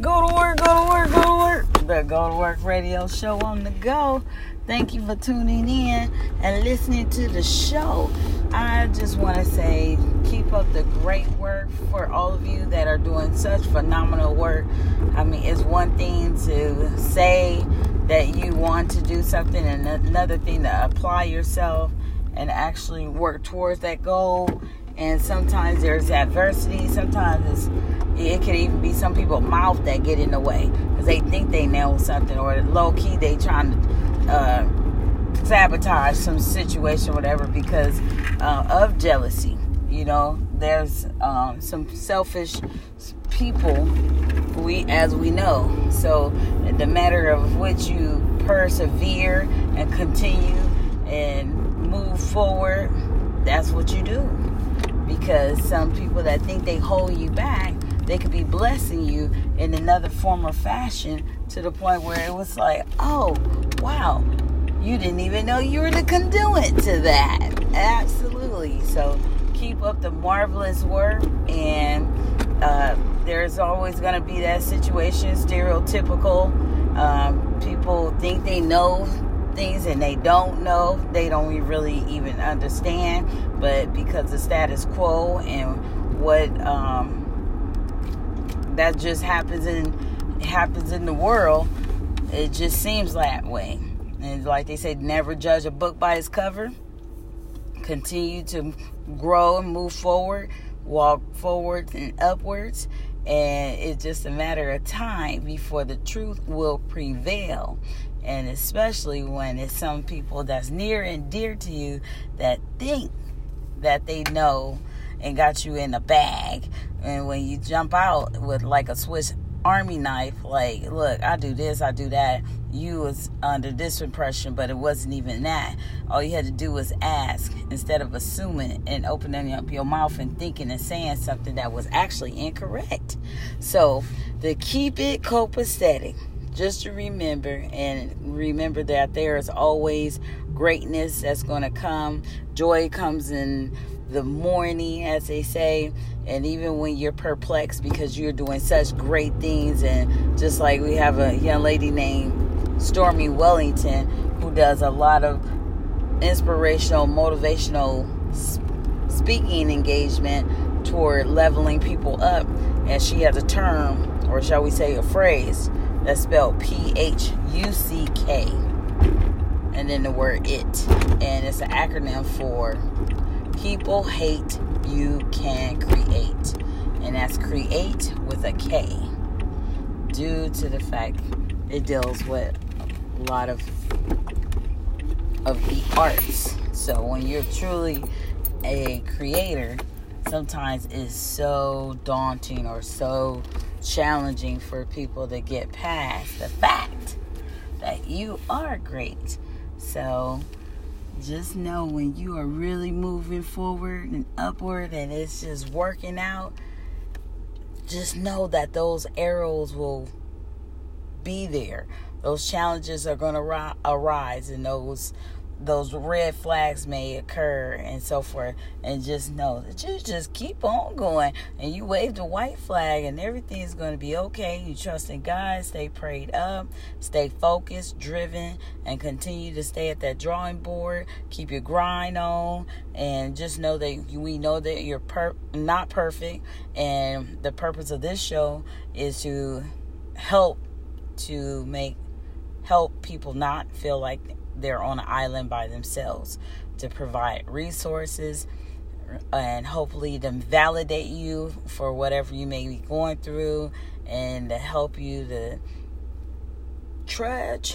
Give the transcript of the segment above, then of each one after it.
Go to work, go to work, go to work. The Go to Work radio show on the go. Thank you for tuning in and listening to the show. I just want to say, keep up the great work for all of you that are doing such phenomenal work. I mean, it's one thing to say that you want to do something and another thing to apply yourself and actually work towards that goal. And sometimes there's adversity. Sometimes it can even be some people's mouth that get in the way because they think they nailed something, or low-key they trying to sabotage some situation, whatever, because of jealousy. You know, there's some selfish people, as we know. So the matter of which you persevere and continue and move forward, that's what you do. Because some people that think they hold you back, they could be blessing you in another form or fashion to the point where it was like, oh, wow, you didn't even know you were the conduit to that. Absolutely. So keep up the marvelous work. And there's always going to be that situation, stereotypical. People think they know things and they don't know. They don't really even understand. But because the status quo and what that just happens in the world, it just seems that way. And like they say, never judge a book by its cover. Continue to grow and move forward, walk forwards and upwards. And it's just a matter of time before the truth will prevail. And especially when it's some people that's near and dear to you that think that they know and got you in a bag. And when you jump out with like a Swiss Army knife, like, look, I do this, I do that. You was under this impression, but it wasn't even that. All you had to do was ask instead of assuming and opening up your mouth and thinking and saying something that was actually incorrect. So to keep it copacetic, just to remember that there is always greatness that's going to come. Joy comes in the morning, as they say. And even when you're perplexed because you're doing such great things, and just like we have a young lady named Stormy Wellington who does a lot of inspirational, motivational speaking engagement toward leveling people up. And she has a term, or shall we say a phrase, that's spelled P-H-U-C-K, and then the word it. And it's an acronym for People Hate You Can Create. And that's create with a K, due to the fact it deals with a lot of the arts. So when you're truly a creator, sometimes it's so daunting or so challenging for people to get past the fact that you are great. So just know when you are really moving forward and upward and it's just working out, just know that those arrows will be there. Those challenges are going to arise, and those red flags may occur and so forth. And just know that you just keep on going, and you wave the white flag and everything's going to be okay. You trust in God, stay prayed up, stay focused, driven, and continue to stay at that drawing board. Keep your grind on, and just know that we know that you're not perfect. And the purpose of this show is to help people not feel like they're on an island by themselves, to provide resources and hopefully to validate you for whatever you may be going through, and to help you to trudge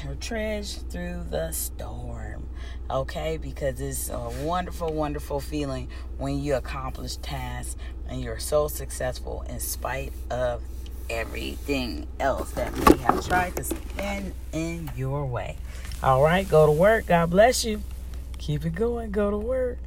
through the storm. Okay, because it's a wonderful, wonderful feeling when you accomplish tasks and you're so successful in spite of everything else that may have tried to stand in your way. All right, go to work. God bless you. Keep it going. Go to work.